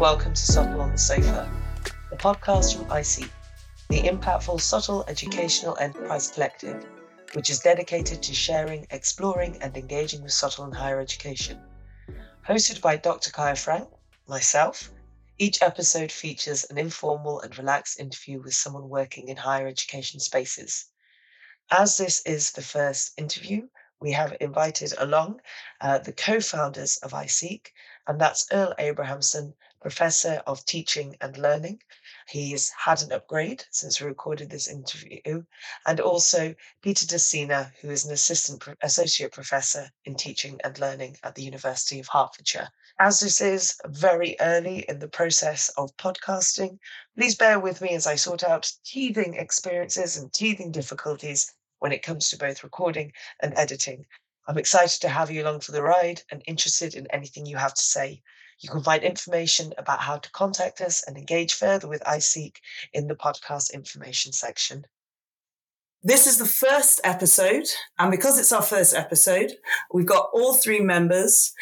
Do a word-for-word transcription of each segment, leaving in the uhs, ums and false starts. welcome to S O T L on the Sofa, the podcast from I S E E C, the Impactful S O T L Educational Enterprise Collective, which is dedicated to sharing, exploring and engaging with S O T L in higher education. Hosted by Doctor Kaja Franck, myself, each episode features an informal and relaxed interview with someone working in higher education spaces. As this is the first interview, we have invited along uh, the co-founders of I S E E C, and that's Earle Abrahamson, Professor of Teaching and Learning. He's had an upgrade since we recorded this interview, and also Peter D'Sena, who is an assistant pro- associate professor in teaching and learning at the University of Hertfordshire. As this is very early in the process of podcasting, please bear with me as I sort out teething experiences and teething difficulties when it comes to both recording and editing. I'm excited to have you along for the ride and interested in anything you have to say. You can find information about how to contact us and engage further with I S E E C in the podcast information section. This is the first episode, and because it's our first episode, we've got all three members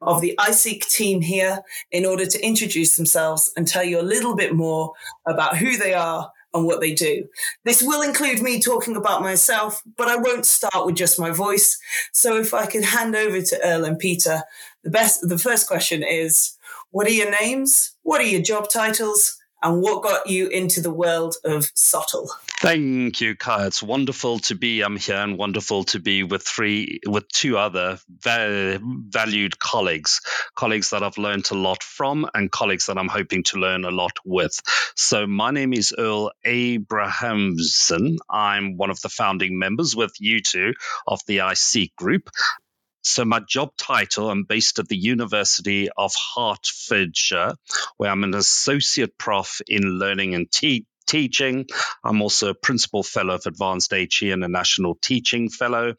of the I S E E C team here in order to introduce themselves and tell you a little bit more about who they are and what they do. This will include me talking about myself, but I won't start with just my voice. So if I could hand over to Earle and Peter, the best, the first question is, what are your names? What are your job titles? And what got you into the world of S O T L? Thank you, Kaja. It's wonderful to be I'm here and wonderful to be with three, with two other va- valued colleagues, colleagues that I've learned a lot from and colleagues that I'm hoping to learn a lot with. So my name is Earle Abrahamson. I'm one of the founding members with you two of the I S E E C group. So my job title, I'm based at the University of Hertfordshire, where I'm an associate prof in learning and te- teaching. I'm also a principal fellow of Advanced H E and a national teaching fellow.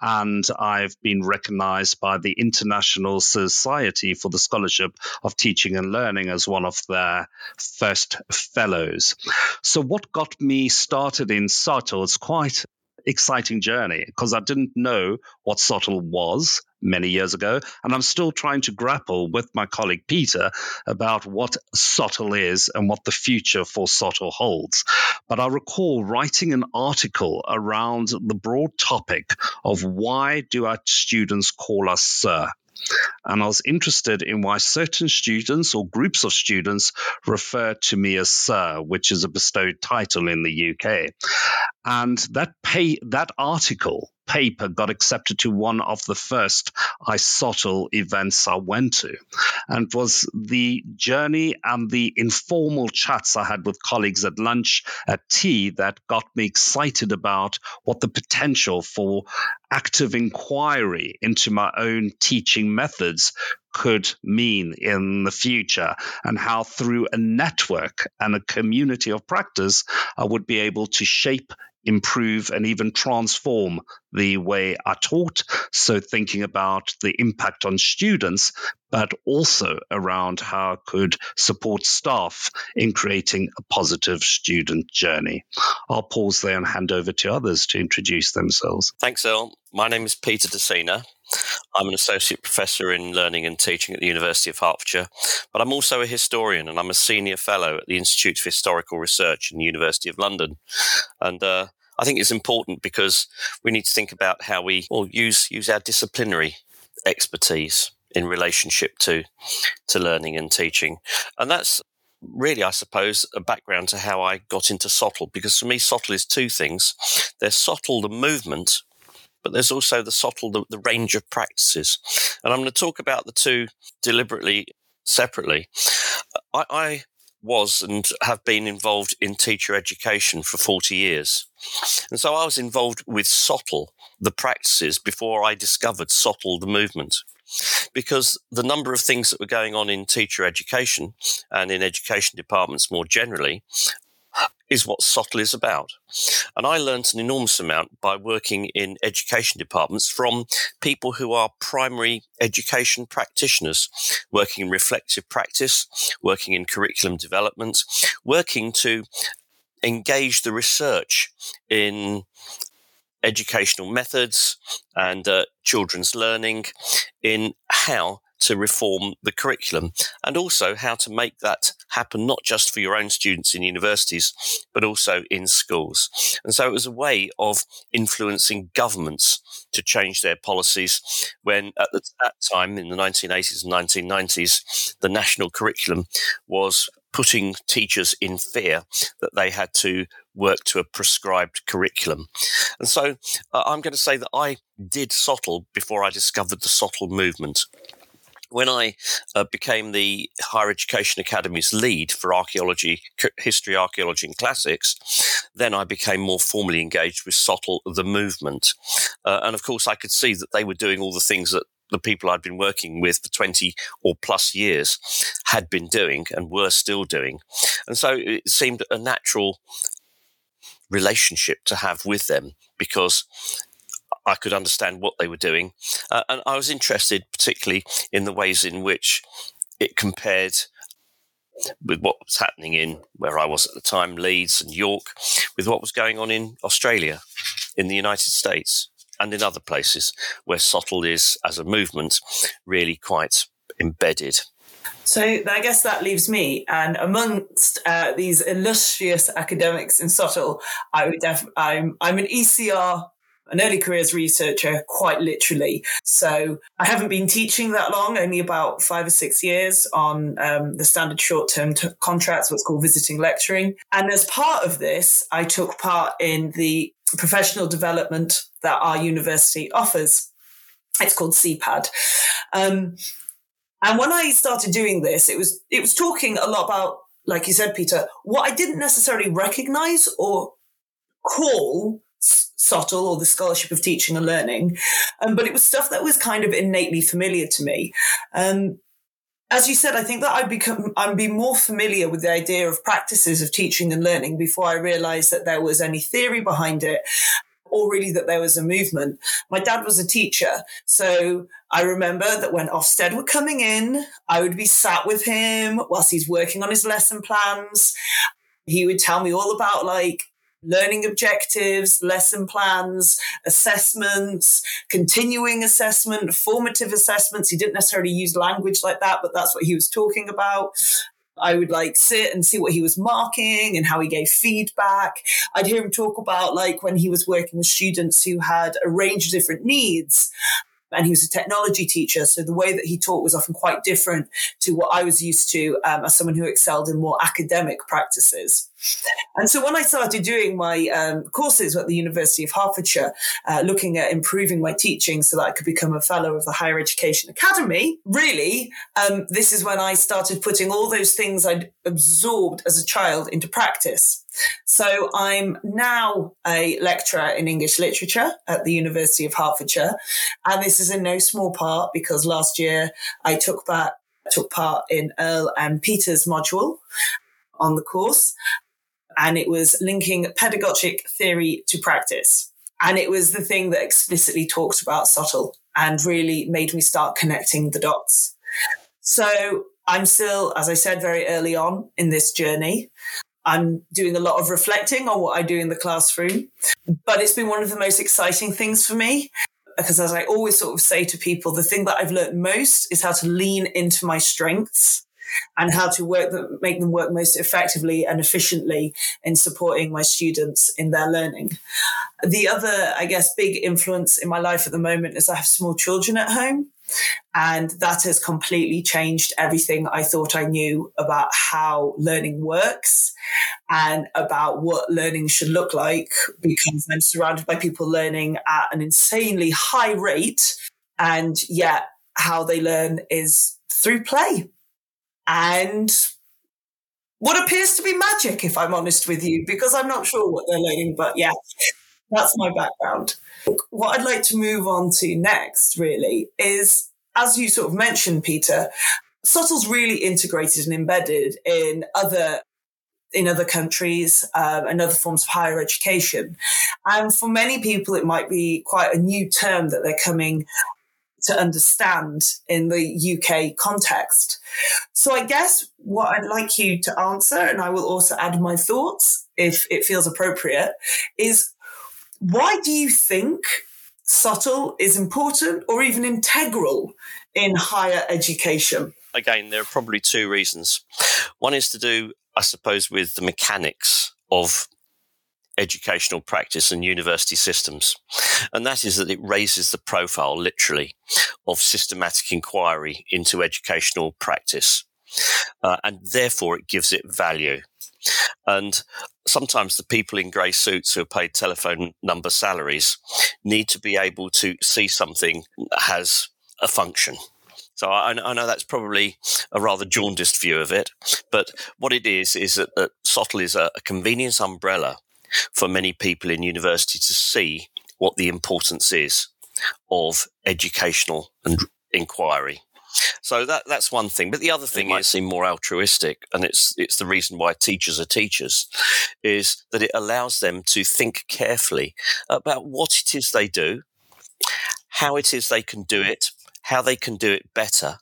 And I've been recognized by the International Society for the Scholarship of Teaching and Learning as one of their first fellows. So what got me started in S O T L is quite exciting journey, because I didn't know what S O T L was many years ago, and I'm still trying to grapple with my colleague Peter about what S O T L is and what the future for S O T L holds. But I recall writing an article around the broad topic of why do our students call us sir? And I was interested in why certain students or groups of students refer to me as Sir, which is a bestowed title in the U K. And that pay, that article, paper, got accepted to one of the first I S S O T L events I went to. And it was the journey and the informal chats I had with colleagues at lunch, at tea, that got me excited about what the potential for active inquiry into my own teaching methods could mean in the future, and how through a network and a community of practice, I would be able to shape, improve, and even transform the way I taught. So thinking about the impact on students, but also around how I could support staff in creating a positive student journey. I'll pause there and hand over to others to introduce themselves. Thanks, Earle. My name is Peter D'Sena. I'm an associate professor in learning and teaching at the University of Hertfordshire, but I'm also a historian, and I'm a senior fellow at the Institute of Historical Research in the University of London. And uh, I think it's important because we need to think about how we well, use use our disciplinary expertise in relationship to to learning and teaching. And that's really, I suppose, a background to how I got into S O T L, because for me, S O T L is two things. There's S O T L, the movement, but there's also the S O T L, the, the range of practices. And I'm going to talk about the two deliberately separately. I, I was and have been involved in teacher education for forty years. And so I was involved with S O T L, the practices, before I discovered S O T L, the movement. Because the number of things that were going on in teacher education and in education departments more generally is what S O T L is about. And I learned an enormous amount by working in education departments from people who are primary education practitioners, working in reflective practice, working in curriculum development, working to engage the research in educational methods and uh, children's learning, in how to reform the curriculum, and also how to make that happen not just for your own students in universities, but also in schools. And so it was a way of influencing governments to change their policies when at the, that time in the nineteen eighties and nineteen nineties, the national curriculum was putting teachers in fear that they had to work to a prescribed curriculum. And so uh, I'm going to say that I did SoTL before I discovered the SoTL movement. When I uh, became the Higher Education Academy's lead for archaeology, history, archaeology and classics, then I became more formally engaged with SoTL, the movement. Uh, and of course, I could see that they were doing all the things that the people I'd been working with for twenty or plus years had been doing and were still doing. And so it seemed a natural relationship to have with them because I could understand what they were doing. Uh, and I was interested particularly in the ways in which it compared with what was happening in, where I was at the time, Leeds and York, with what was going on in Australia, in the United States, and in other places where SoTL is, as a movement, really quite embedded. So I guess that leaves me, and amongst uh, these illustrious academics in SoTL, I would def- I'm, I'm an E C R, an early careers researcher, quite literally. So I haven't been teaching that long, only about five or six years on um, the standard short-term t- contracts, what's called visiting lecturing. And as part of this, I took part in the professional development that our university offers. It's called C PAD. Um, and when I started doing this, it was it was talking a lot about, like you said, Peter, what I didn't necessarily recognise or call SoTL or the scholarship of teaching and learning, um, but it was stuff that was kind of innately familiar to me. Um, as you said, I think that I've become I've been more familiar with the idea of practices of teaching and learning before I realised that there was any theory behind it, or really that there was a movement. My dad was a teacher, so I remember that when Ofsted were coming in, I would be sat with him whilst he's working on his lesson plans. He would tell me all about like learning objectives, lesson plans, assessments, continuing assessment, formative assessments. He didn't necessarily use language like that, but that's what he was talking about. I would like sit and see what he was marking and how he gave feedback. I'd hear him talk about like when he was working with students who had a range of different needs, and he was a technology teacher. So the way that he taught was often quite different to what I was used to um, as someone who excelled in more academic practices. And so when I started doing my um, courses at the University of Hertfordshire, uh, looking at improving my teaching so that I could become a fellow of the Higher Education Academy, really, um, this is when I started putting all those things I'd absorbed as a child into practice. So I'm now a lecturer in English literature at the University of Hertfordshire. And this is in no small part because last year I took, back, took part in Earle and Peter's module on the course. And it was linking pedagogic theory to practice. And it was the thing that explicitly talked about SoTL and really made me start connecting the dots. So I'm still, as I said, very early on in this journey. I'm doing a lot of reflecting on what I do in the classroom. But it's been one of the most exciting things for me. Because as I always sort of say to people, the thing that I've learned most is how to lean into my strengths and how to work them, make them work most effectively and efficiently in supporting my students in their learning. The other, I guess, big influence in my life at the moment is I have small children at home, and that has completely changed everything I thought I knew about how learning works and about what learning should look like, because I'm surrounded by people learning at an insanely high rate, and yet how they learn is through play. And what appears to be magic, if I'm honest with you, because I'm not sure what they're learning. But yeah, that's my background. What I'd like to move on to next, really, is, as you sort of mentioned, Peter, SoTL's really integrated and embedded in other in other countries um, and other forms of higher education. And for many people, it might be quite a new term that they're coming to understand in the U K context. So I guess what I'd like you to answer, and I will also add my thoughts if it feels appropriate, is why do you think subtle is important or even integral in higher education? Again, there are probably two reasons. One is to do, I suppose, with the mechanics of educational practice and university systems. And that is that it raises the profile, literally, of systematic inquiry into educational practice. Uh, and therefore, it gives it value. And sometimes the people in grey suits who are paid telephone number salaries need to be able to see something that has a function. So I, I know that's probably a rather jaundiced view of it, but what it is is that, that SoTL is a, a convenience umbrella for many people in university to see what the importance is of educational and inquiry. So that that's one thing. But the other thing might seem more altruistic, and it's it's the reason why teachers are teachers, is that it allows them to think carefully about what it is they do, how it is they can do it, how they can do it better,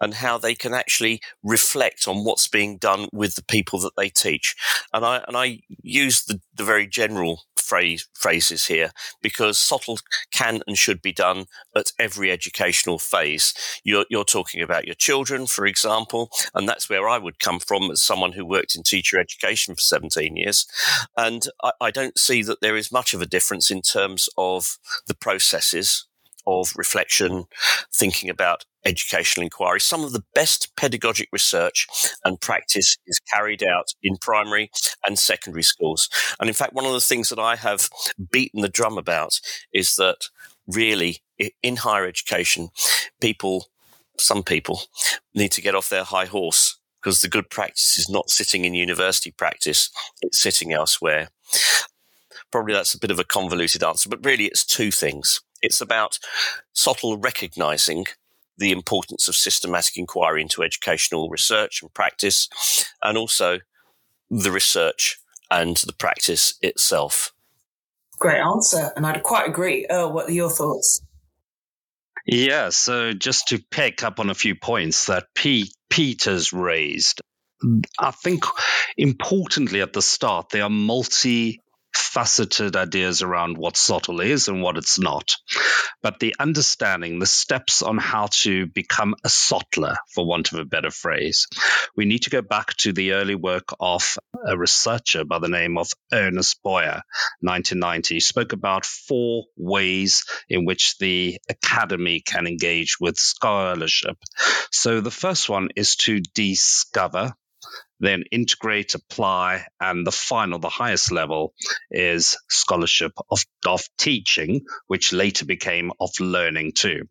and how they can actually reflect on what's being done with the people that they teach. And I and I use the, the very general phrase, phrases here because SoTL can and should be done at every educational phase. You're, you're talking about your children, for example, and that's where I would come from as someone who worked in teacher education for seventeen years. And I, I don't see that there is much of a difference in terms of the processes of reflection, thinking about educational inquiry. Some of the best pedagogic research and practice is carried out in primary and secondary schools. And in fact, one of the things that I have beaten the drum about is that really in higher education, people, some people, need to get off their high horse because the good practice is not sitting in university practice, it's sitting elsewhere. Probably that's a bit of a convoluted answer, but really it's two things. It's about SoTL recognising the importance of systematic inquiry into educational research and practice, and also the research and the practice itself. Great answer, and I'd quite agree. Earle, what are your thoughts? Yeah, so just to pick up on a few points that P- Peter's raised, I think importantly at the start, they are multi- faceted ideas around what SoTL is and what it's not. But the understanding, the steps on how to become a SoTLer, for want of a better phrase, we need to go back to the early work of a researcher by the name of Ernest Boyer, nineteen ninety. He spoke about four ways in which the academy can engage with scholarship. So the first one is to discover, then integrate, apply, and the final, the highest level, is scholarship of, of teaching, which later became of learning too.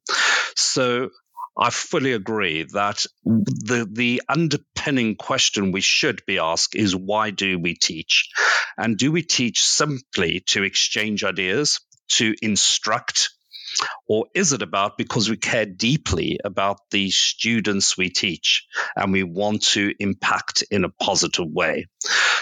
So I fully agree that the the underpinning question we should be asked is, why do we teach? And do we teach simply to exchange ideas, to instruct? Or is it about because we care deeply about the students we teach and we want to impact in a positive way?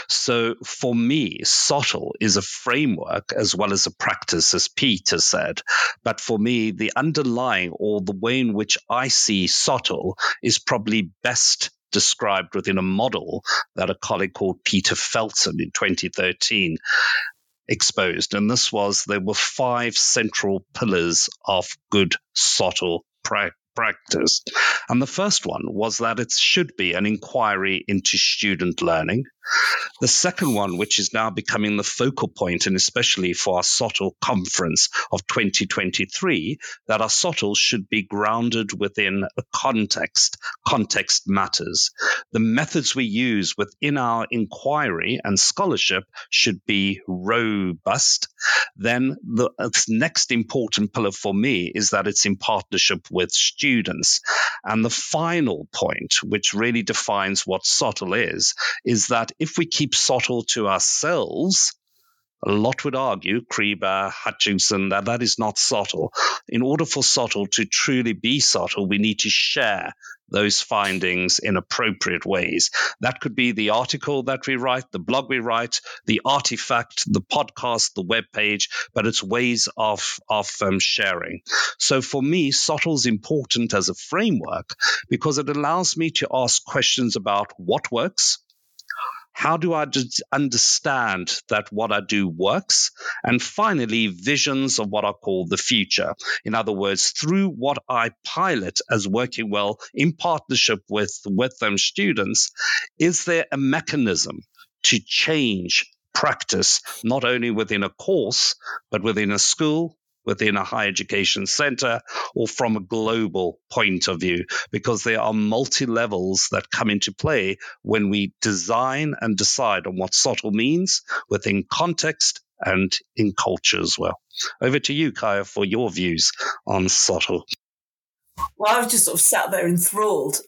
So for me, SoTL is a framework as well as a practice, as Peter said. But for me, the underlying or the way in which I see SoTL is probably best described within a model that a colleague called Peter Felten in twenty thirteen exposed, and this was there were five central pillars of good SoTL pra- practice. And the first one was that it should be an inquiry into student learning. The second one, which is now becoming the focal point, and especially for our SoTL conference of twenty twenty-three, that our SoTL should be grounded within a context. Context matters. The methods we use within our inquiry and scholarship should be robust. Then the next important pillar for me is that it's in partnership with students. And the final point, which really defines what SoTL is, is that if we keep SoTL to ourselves, a lot would argue, Kreber, Hutchinson, that that is not SoTL. In order for SoTL to truly be SoTL, we need to share those findings in appropriate ways. That could be the article that we write, the blog we write, the artifact, the podcast, the web page, but it's ways of, of um, sharing. So for me, SoTL is important as a framework because it allows me to ask questions about what works, How do I just understand that what I do works? And finally, visions of what I call the future. In other words, through what I pilot as working well in partnership with, with them students, is there a mechanism to change practice, not only within a course, but within a school, within a higher education center, or from a global point of view, because there are multi-levels that come into play when we design and decide on what SoTL means within context and in culture as well. Over to you, Kaja, for your views on SoTL. Well, I was just sort of sat there enthralled.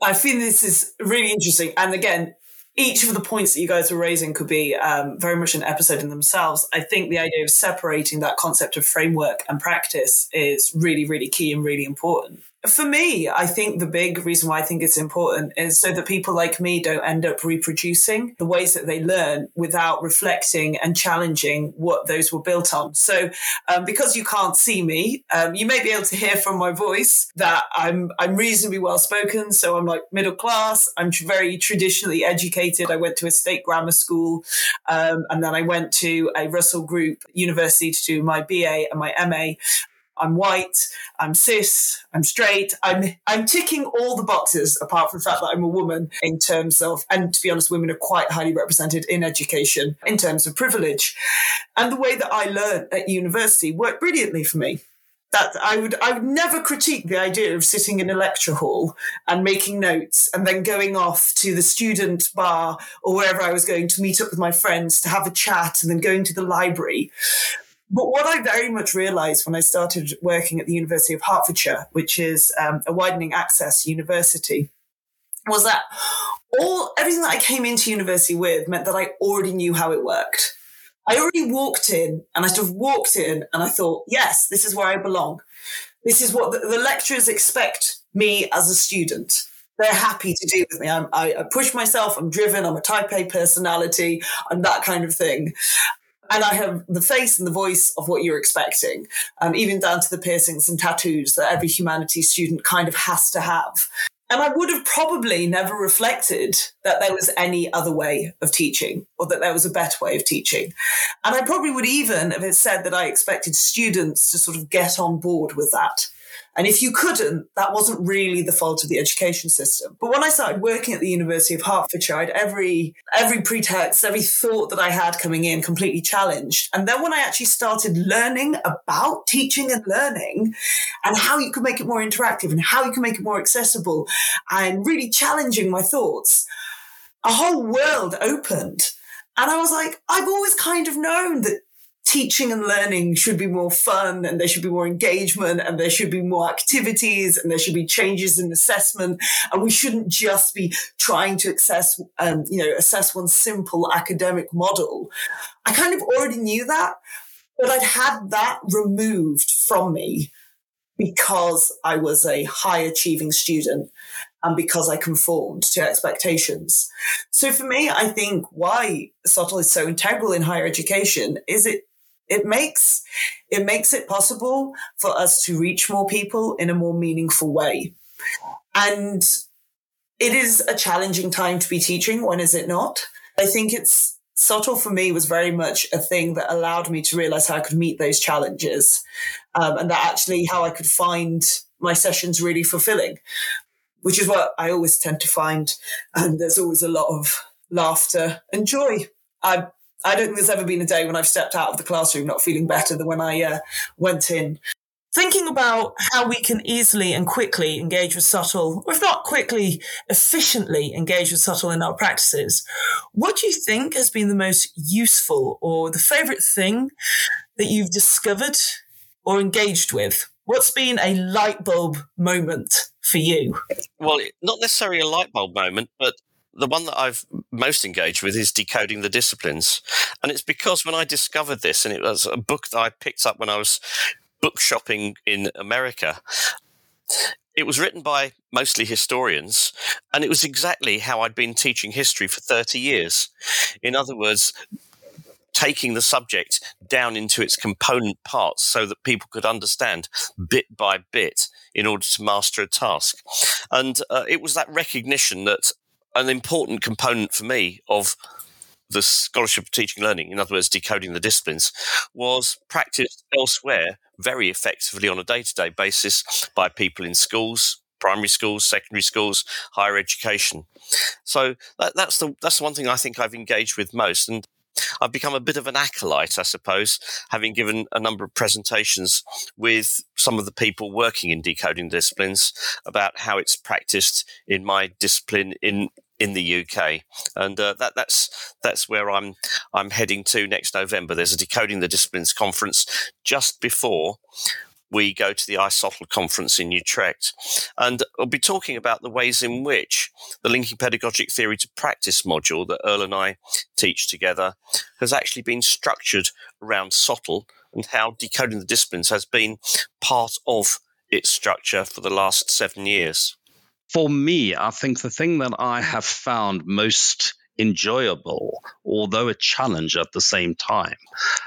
I think this is really interesting. And again, each of the points that you guys were raising could be um, very much an episode in themselves. I think the idea of separating that concept of framework and practice is really, really key and really important. For me, I think the big reason why I think it's important is so that people like me don't end up reproducing the ways that they learn without reflecting and challenging what those were built on. So um, because you can't see me, um, you may be able to hear from my voice that I'm I'm reasonably well-spoken. So I'm like middle class. I'm very traditionally educated. I went to a state grammar school, um, and then I went to a Russell Group university to do my B A and my M A. I'm white, I'm cis, I'm straight, I'm I'm ticking all the boxes apart from the fact that I'm a woman in terms of, and to be honest, women are quite highly represented in education in terms of privilege. And the way that I learned at university worked brilliantly for me. That I would I would never critique the idea of sitting in a lecture hall and making notes and then going off to the student bar or wherever I was going to meet up with my friends to have a chat and then going to the library. But what I very much realised when I started working at the University of Hertfordshire, which is um, a widening access university, was that all everything that I came into university with meant that I already knew how it worked. I already walked in and I sort of walked in and I thought, yes, this is where I belong. This is what the, the lecturers expect me as a student. They're happy to do with me. I'm, I, I push myself. I'm driven. I'm a type A personality. I'm that kind of thing. And I have the face and the voice of what you're expecting, um, even down to the piercings and tattoos that every humanities student kind of has to have. And I would have probably never reflected that there was any other way of teaching or that there was a better way of teaching. And I probably would even have said that I expected students to sort of get on board with that. And if you couldn't, that wasn't really the fault of the education system. But when I started working at the University of Hertfordshire, I had every, every pretext, every thought that I had coming in completely challenged. And then when I actually started learning about teaching and learning and how you can make it more interactive and how you can make it more accessible and really challenging my thoughts, a whole world opened. And I was like, I've always kind of known that teaching and learning should be more fun and there should be more engagement and there should be more activities and there should be changes in assessment. And we shouldn't just be trying to assess, um, you know, assess one simple academic model. I kind of already knew that, but I'd had that removed from me because I was a high achieving student and because I conformed to expectations. So for me, I think why SoTL is so integral in higher education is it It makes it makes it possible for us to reach more people in a more meaningful way. And it is a challenging time to be teaching. When is it not? I think it's SoTL for me was very much a thing that allowed me to realize how I could meet those challenges um, and that actually how I could find my sessions really fulfilling, which is what I always tend to find. And there's always a lot of laughter and joy. I I don't think there's ever been a day when I've stepped out of the classroom not feeling better than when I uh, went in. Thinking about how we can easily and quickly engage with SoTL, or if not quickly, efficiently engage with SoTL in our practices, what do you think has been the most useful or the favourite thing that you've discovered or engaged with? What's been a light bulb moment for you? Well, not necessarily a light bulb moment, but the one that I've most engaged with is Decoding the Disciplines. And it's because when I discovered this, and it was a book that I picked up when I was book shopping in America, it was written by mostly historians, and it was exactly how I'd been teaching history for thirty years. In other words, taking the subject down into its component parts so that people could understand bit by bit in order to master a task. And uh, it was that recognition that an important component for me of the scholarship of teaching and learning, in other words, decoding the disciplines, was practiced elsewhere very effectively on a day-to-day basis by people in schools, primary schools, secondary schools, higher education. So that, that's the that's the one thing I think I've engaged with most. And I've become a bit of an acolyte, I suppose, having given a number of presentations with some of the people working in decoding disciplines about how it's practiced in my discipline in in the U K, and uh, that that's that's where I'm I'm heading to next November. There's a Decoding the Disciplines conference just before we go to the ISSOTL conference in Utrecht, and I'll be talking about the ways in which the linking pedagogic theory to practice module that Earle and I teach together has actually been structured around SoTL, and how decoding the disciplines has been part of its structure for the last seven years. For me, I think the thing that I have found most enjoyable, although a challenge at the same time,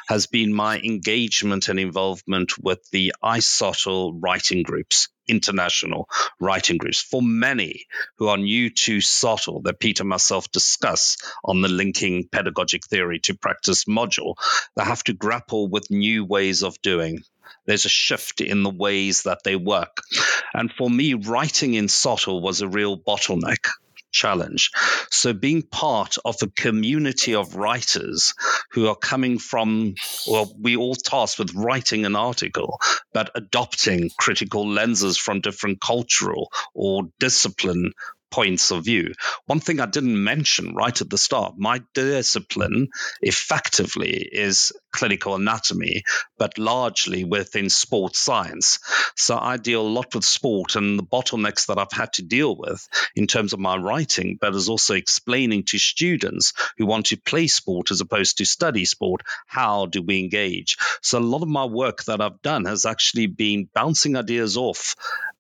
has been my engagement and involvement with the ISSOTL writing groups, international writing groups. For many who are new to SoTL, that Peter and myself discuss on the linking pedagogic theory to practice module, they have to grapple with new ways of doing. There's a shift in the ways that they work. And for me, writing in SoTL was a real bottleneck. Challenge. So being part of a community of writers who are coming from, well, we all tasked with writing an article, but adopting critical lenses from different cultural or discipline points of view. One thing I didn't mention right at the start, my discipline effectively is clinical anatomy, but largely within sports science. So I deal a lot with sport and the bottlenecks that I've had to deal with in terms of my writing, but is also explaining to students who want to play sport as opposed to study sport, how do we engage? So a lot of my work that I've done has actually been bouncing ideas off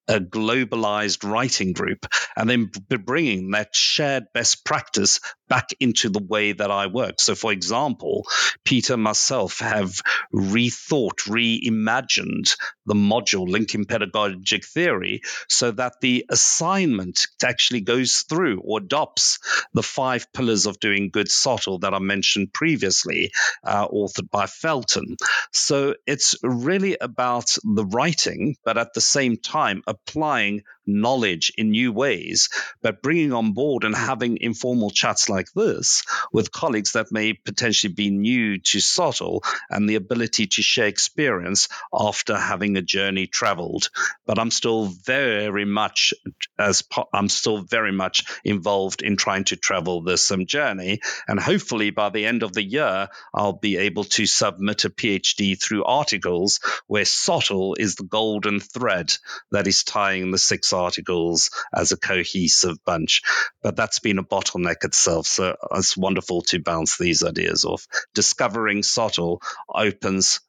a globalized writing group, and then bringing that shared best practice back into the way that I work. So, for example, Peter and myself have rethought, reimagined the module linking pedagogic theory so that the assignment actually goes through or adopts the five pillars of doing good SoTL that I mentioned previously, uh, authored by Felten. So it's really about the writing, but at the same time, applying knowledge in new ways, but bringing on board and having informal chats like this with colleagues that may potentially be new to SoTL, and the ability to share experience after having a journey traveled. But I'm still very much as I'm still very much involved in trying to travel this um, journey, and hopefully by the end of the year I'll be able to submit a PhD through articles where SoTL is the golden thread that is tying the six articles as a cohesive bunch. But that's been a bottleneck itself, so it's wonderful to bounce these ideas off. Discovering SoTL opens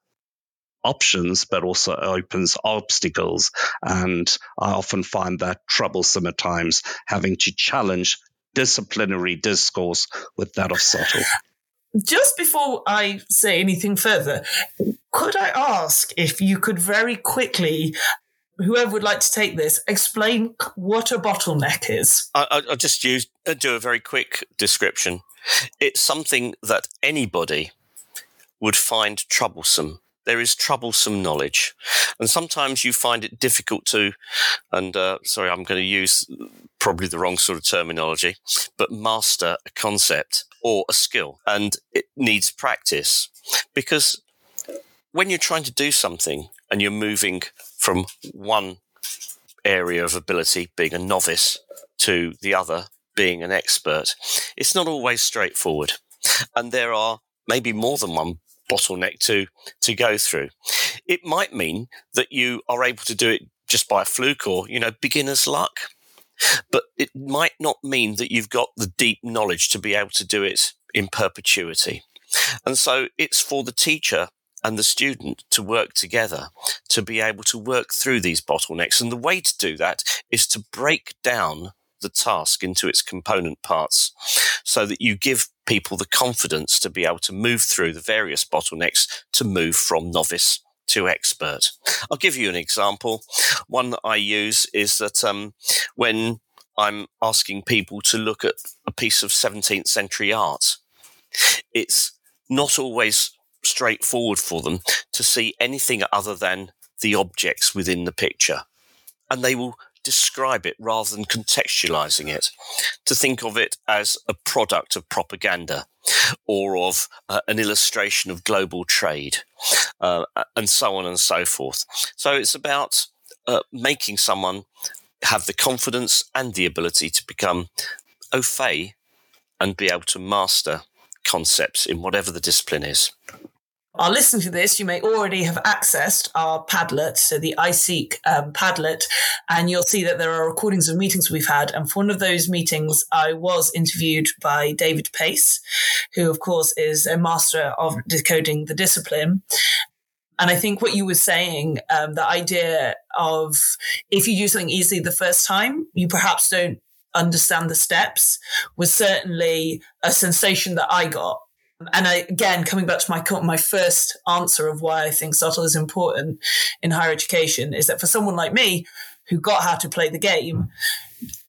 options, but also opens obstacles, and I often find that troublesome at times, having to challenge disciplinary discourse with that of SoTL. Just before I say anything further, could I ask if you could very quickly, whoever would like to take this, explain what a bottleneck is? I, I'll just use, do a very quick description. It's something that anybody would find troublesome. There is troublesome knowledge. And sometimes you find it difficult to, and uh, sorry, I'm going to use probably the wrong sort of terminology, but master a concept or a skill. And it needs practice, because when you're trying to do something and you're moving from one area of ability, being a novice, to the other, being an expert, it's not always straightforward. And there are maybe more than one bottleneck to, to go through. It might mean that you are able to do it just by fluke or, you know, beginner's luck, but it might not mean that you've got the deep knowledge to be able to do it in perpetuity. And so it's for the teacher and the student to work together to be able to work through these bottlenecks. And the way to do that is to break down the task into its component parts so that you give people the confidence to be able to move through the various bottlenecks to move from novice to expert. I'll give you an example. One that I use is that um, when I'm asking people to look at a piece of seventeenth century art, it's not always straightforward for them to see anything other than the objects within the picture. And they will describe it rather than contextualizing it, to think of it as a product of propaganda or of uh, an illustration of global trade, uh, and so on and so forth. So it's about uh, making someone have the confidence and the ability to become au fait and be able to master concepts in whatever the discipline is. I'll listen to this. You may already have accessed our Padlet, so the ISEEC um, Padlet, and you'll see that there are recordings of meetings we've had. And for one of those meetings, I was interviewed by David Pace, who, of course, is a master of decoding the discipline. And I think what you were saying, um, the idea of if you do something easily the first time, you perhaps don't understand the steps, was certainly a sensation that I got. And I, again, coming back to my my first answer of why I think SoTL is important in higher education, is that for someone like me who got how to play the game,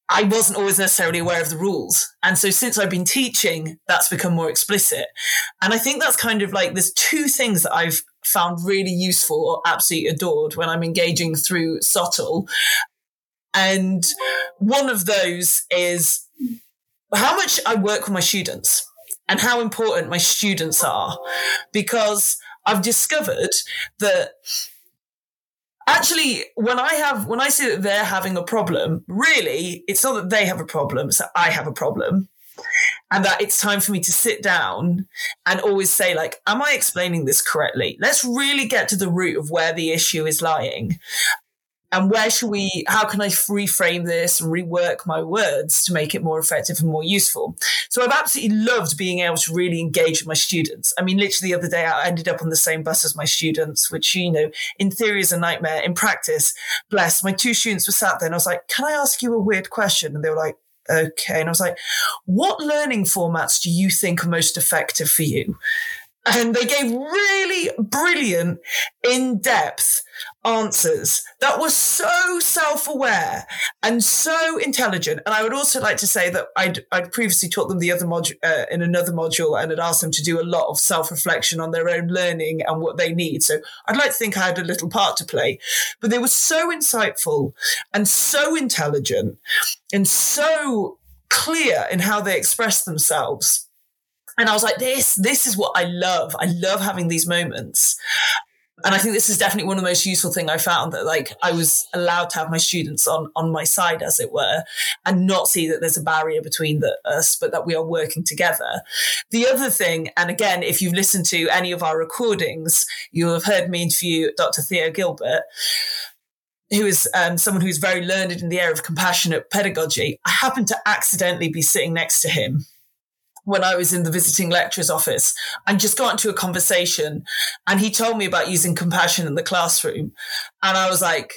I wasn't always necessarily aware of the rules. And so since I've been teaching, that's become more explicit. And I think that's kind of like, there's two things that I've found really useful or absolutely adored when I'm engaging through SoTL. And one of those is how much I work with my students, and how important my students are, because I've discovered that actually when I have, when I see that they're having a problem, really, it's not that they have a problem, it's that I have a problem, and that it's time for me to sit down and always say, like, am I explaining this correctly? Let's really get to the root of where the issue is lying. And where should we, how can I reframe this and rework my words to make it more effective and more useful? So I've absolutely loved being able to really engage with my students. I mean, literally the other day, I ended up on the same bus as my students, which, you know, in theory is a nightmare. In practice, bless, my two students were sat there and I was like, can I ask you a weird question? And they were like, okay. And I was like, what learning formats do you think are most effective for you? And they gave really brilliant, in-depth answers that were so self-aware and so intelligent. And I would also like to say that I'd, I'd previously taught them the other module uh, in another module and had asked them to do a lot of self-reflection on their own learning and what they need. So I'd like to think I had a little part to play, but they were so insightful and so intelligent and so clear in how they expressed themselves. And I was like, this, this is what I love. I love having these moments. And I think this is definitely one of the most useful things I found, that like I was allowed to have my students on, on my side, as it were, and not see that there's a barrier between the, us, but that we are working together. The other thing, and again, if you've listened to any of our recordings, you'll have heard me interview Doctor Theo Gilbert, who is um, someone who's very learned in the area of compassionate pedagogy. I happened to accidentally be sitting next to him when I was in the visiting lecturer's office, and just got into a conversation, and he told me about using compassion in the classroom. And I was like,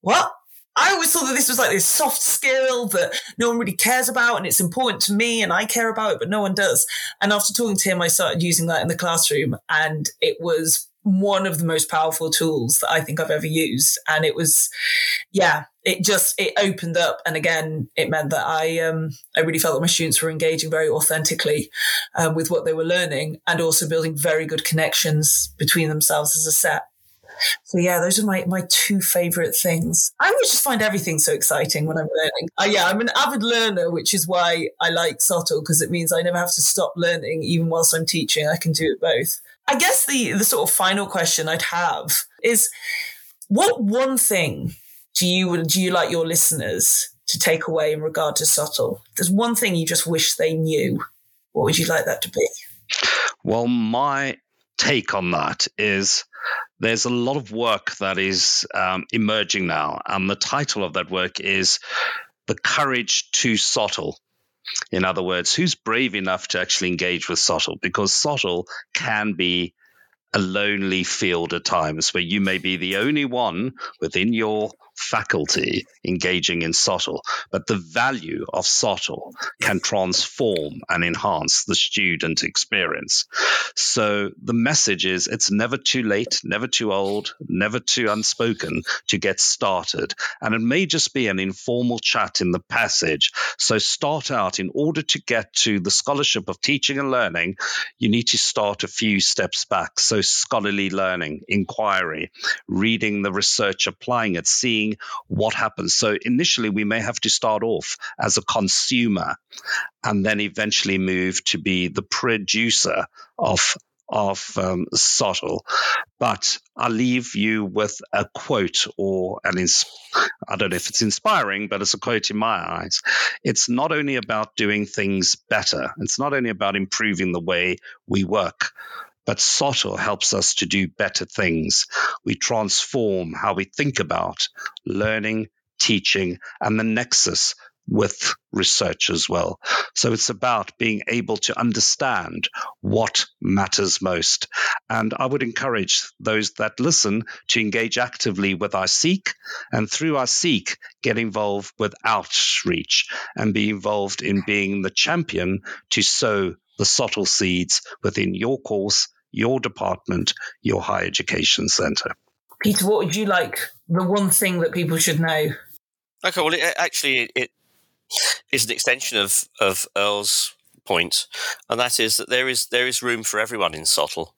what? I always thought that this was like this soft skill that no one really cares about, and it's important to me and I care about it, but no one does. And after talking to him, I started using that in the classroom, and it was one of the most powerful tools that I think I've ever used. And it was, yeah, it just, it opened up. And again, it meant that I, um, I really felt that my students were engaging very authentically um, with what they were learning, and also building very good connections between themselves as a set. So yeah, those are my, my two favorite things. I always just find everything so exciting when I'm learning. Uh, yeah, I'm an avid learner, which is why I like SoTL, because it means I never have to stop learning. Even whilst I'm teaching, I can do it both. I guess the, the sort of final question I'd have is, what one thing do you do you like your listeners to take away in regard to SoTL? If there's one thing you just wish they knew, what would you like that to be? Well, my take on that is there's a lot of work that is um, emerging now, and the title of that work is The Courage to SoTL. In other words, who's brave enough to actually engage with SoTL? Because SoTL can be a lonely field at times, where you may be the only one within your faculty engaging in SoTL, but the value of SoTL can transform and enhance the student experience. So the message is it's never too late, never too old, never too unspoken to get started. And it may just be an informal chat in the passage. So start out. In order to get to the scholarship of teaching and learning, you need to start a few steps back. So scholarly learning, inquiry, reading the research, applying it, seeing what happens. So initially, we may have to start off as a consumer and then eventually move to be the producer of of um, SoTL. But I'll leave you with a quote or an, ins- I don't know if it's inspiring, but it's a quote in my eyes. It's not only about doing things better. It's not only about improving the way we work, but SoTL helps us to do better things. We transform how we think about learning, teaching, and the nexus with research as well. So it's about being able to understand what matters most. And I would encourage those that listen to engage actively with ISEEC, and through ISEEC, get involved with outreach and be involved in being the champion to sow the SoTL seeds within your course, your department, your higher education centre. Peter, what would you like the one thing that people should know? Okay, well, it, actually, it is an extension of, of Earle's point, and that is that there is there is room for everyone in SoTL.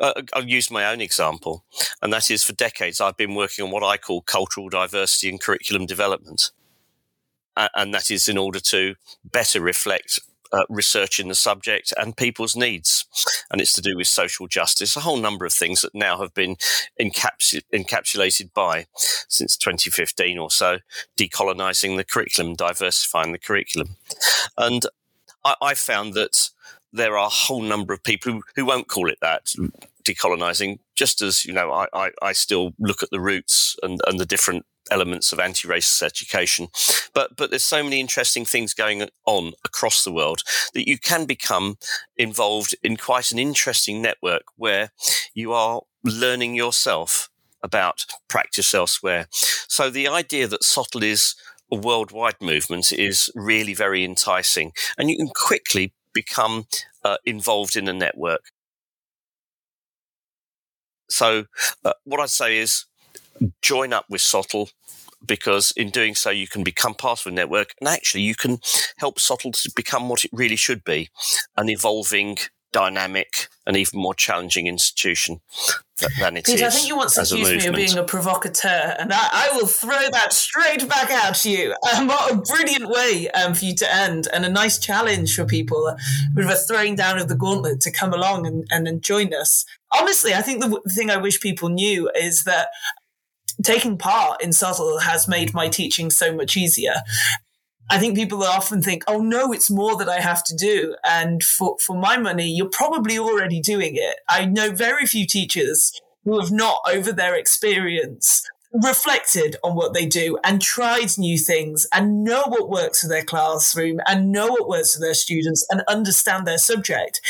Uh, I'll use my own example, and that is for decades I've been working on what I call cultural diversity and curriculum development, uh, and that is in order to better reflect Uh, research in the subject and people's needs. And it's to do with social justice, a whole number of things that now have been encapsul- encapsulated by, since twenty fifteen or so, decolonising the curriculum, diversifying the curriculum. And I, I found that there are a whole number of people who, who won't call it that, decolonising, just as, you know, I, I, I still look at the roots and, and the different elements of anti-racist education, but but there's so many interesting things going on across the world that you can become involved in quite an interesting network where you are learning yourself about practice elsewhere. So the idea that SoTL is a worldwide movement is really very enticing, and you can quickly become uh, involved in a network. So uh, what I'd say is join up with SoTL, because in doing so you can become part of a network, and actually you can help SoTL to become what it really should be, an evolving, dynamic and even more challenging institution than it Peter, is Peter, I think you once accused me of being a provocateur, and I, I will throw that straight back out to you. Um, what a brilliant way um, for you to end, and a nice challenge for people, a bit of a throwing down of the gauntlet to come along and, and, and join us. Honestly, I think the, the thing I wish people knew is that taking part in SoTL has made my teaching so much easier. I think people often think, oh, no, it's more that I have to do. And for, for my money, you're probably already doing it. I know very few teachers who have not, over their experience, reflected on what they do and tried new things and know what works for their classroom and know what works for their students and understand their subject.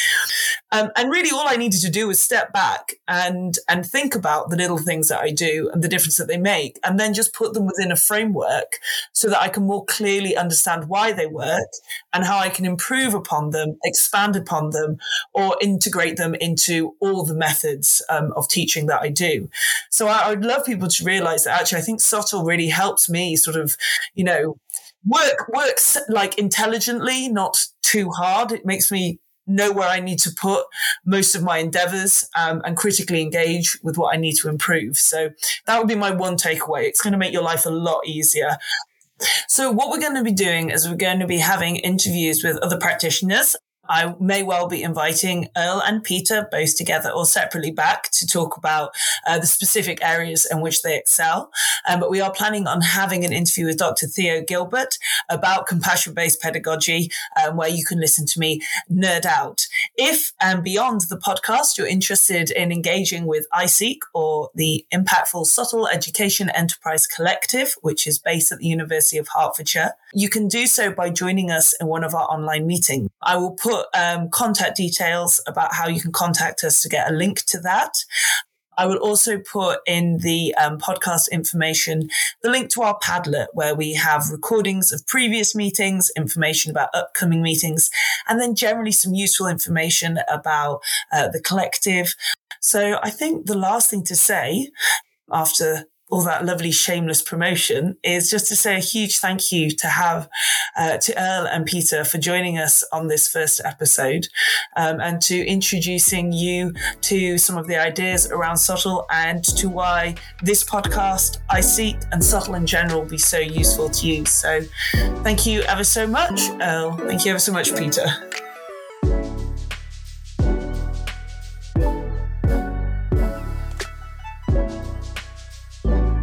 Um, and really all I needed to do was step back and, and think about the little things that I do and the difference that they make, and then just put them within a framework so that I can more clearly understand why they work and how I can improve upon them, expand upon them, or integrate them into all the methods um, of teaching that I do. So I, I would love people to realize that actually I think SoTL really helps me sort of, you know, work works like intelligently, not too hard. It makes me know where I need to put most of my endeavors um, and critically engage with what I need to improve. So that would be my one takeaway. It's going to make your life a lot easier. So what we're going to be doing is we're going to be having interviews with other practitioners. I may well be inviting Earle and Peter both together or separately back to talk about uh, the specific areas in which they excel. Um, but we are planning on having an interview with Doctor Theo Gilbert about compassion-based pedagogy, um, where you can listen to me nerd out. If and um, beyond the podcast, you're interested in engaging with ISEEC or the Impactful SoTL Education Enterprise Collective, which is based at the University of Hertfordshire, you can do so by joining us in one of our online meetings. I will put Um, contact details about how you can contact us to get a link to that. I will also put in the um, podcast information the link to our Padlet, where we have recordings of previous meetings, information about upcoming meetings, and then generally some useful information about uh, the collective. So I think the last thing to say after all that lovely shameless promotion is just to say a huge thank you to have uh, to Earle and Peter for joining us on this first episode um, and to introducing you to some of the ideas around SoTL and to why this podcast, I S E E C, and SoTL in general will be so useful to you. So thank you ever so much, Earle. Thank you ever so much, Peter. Thank you.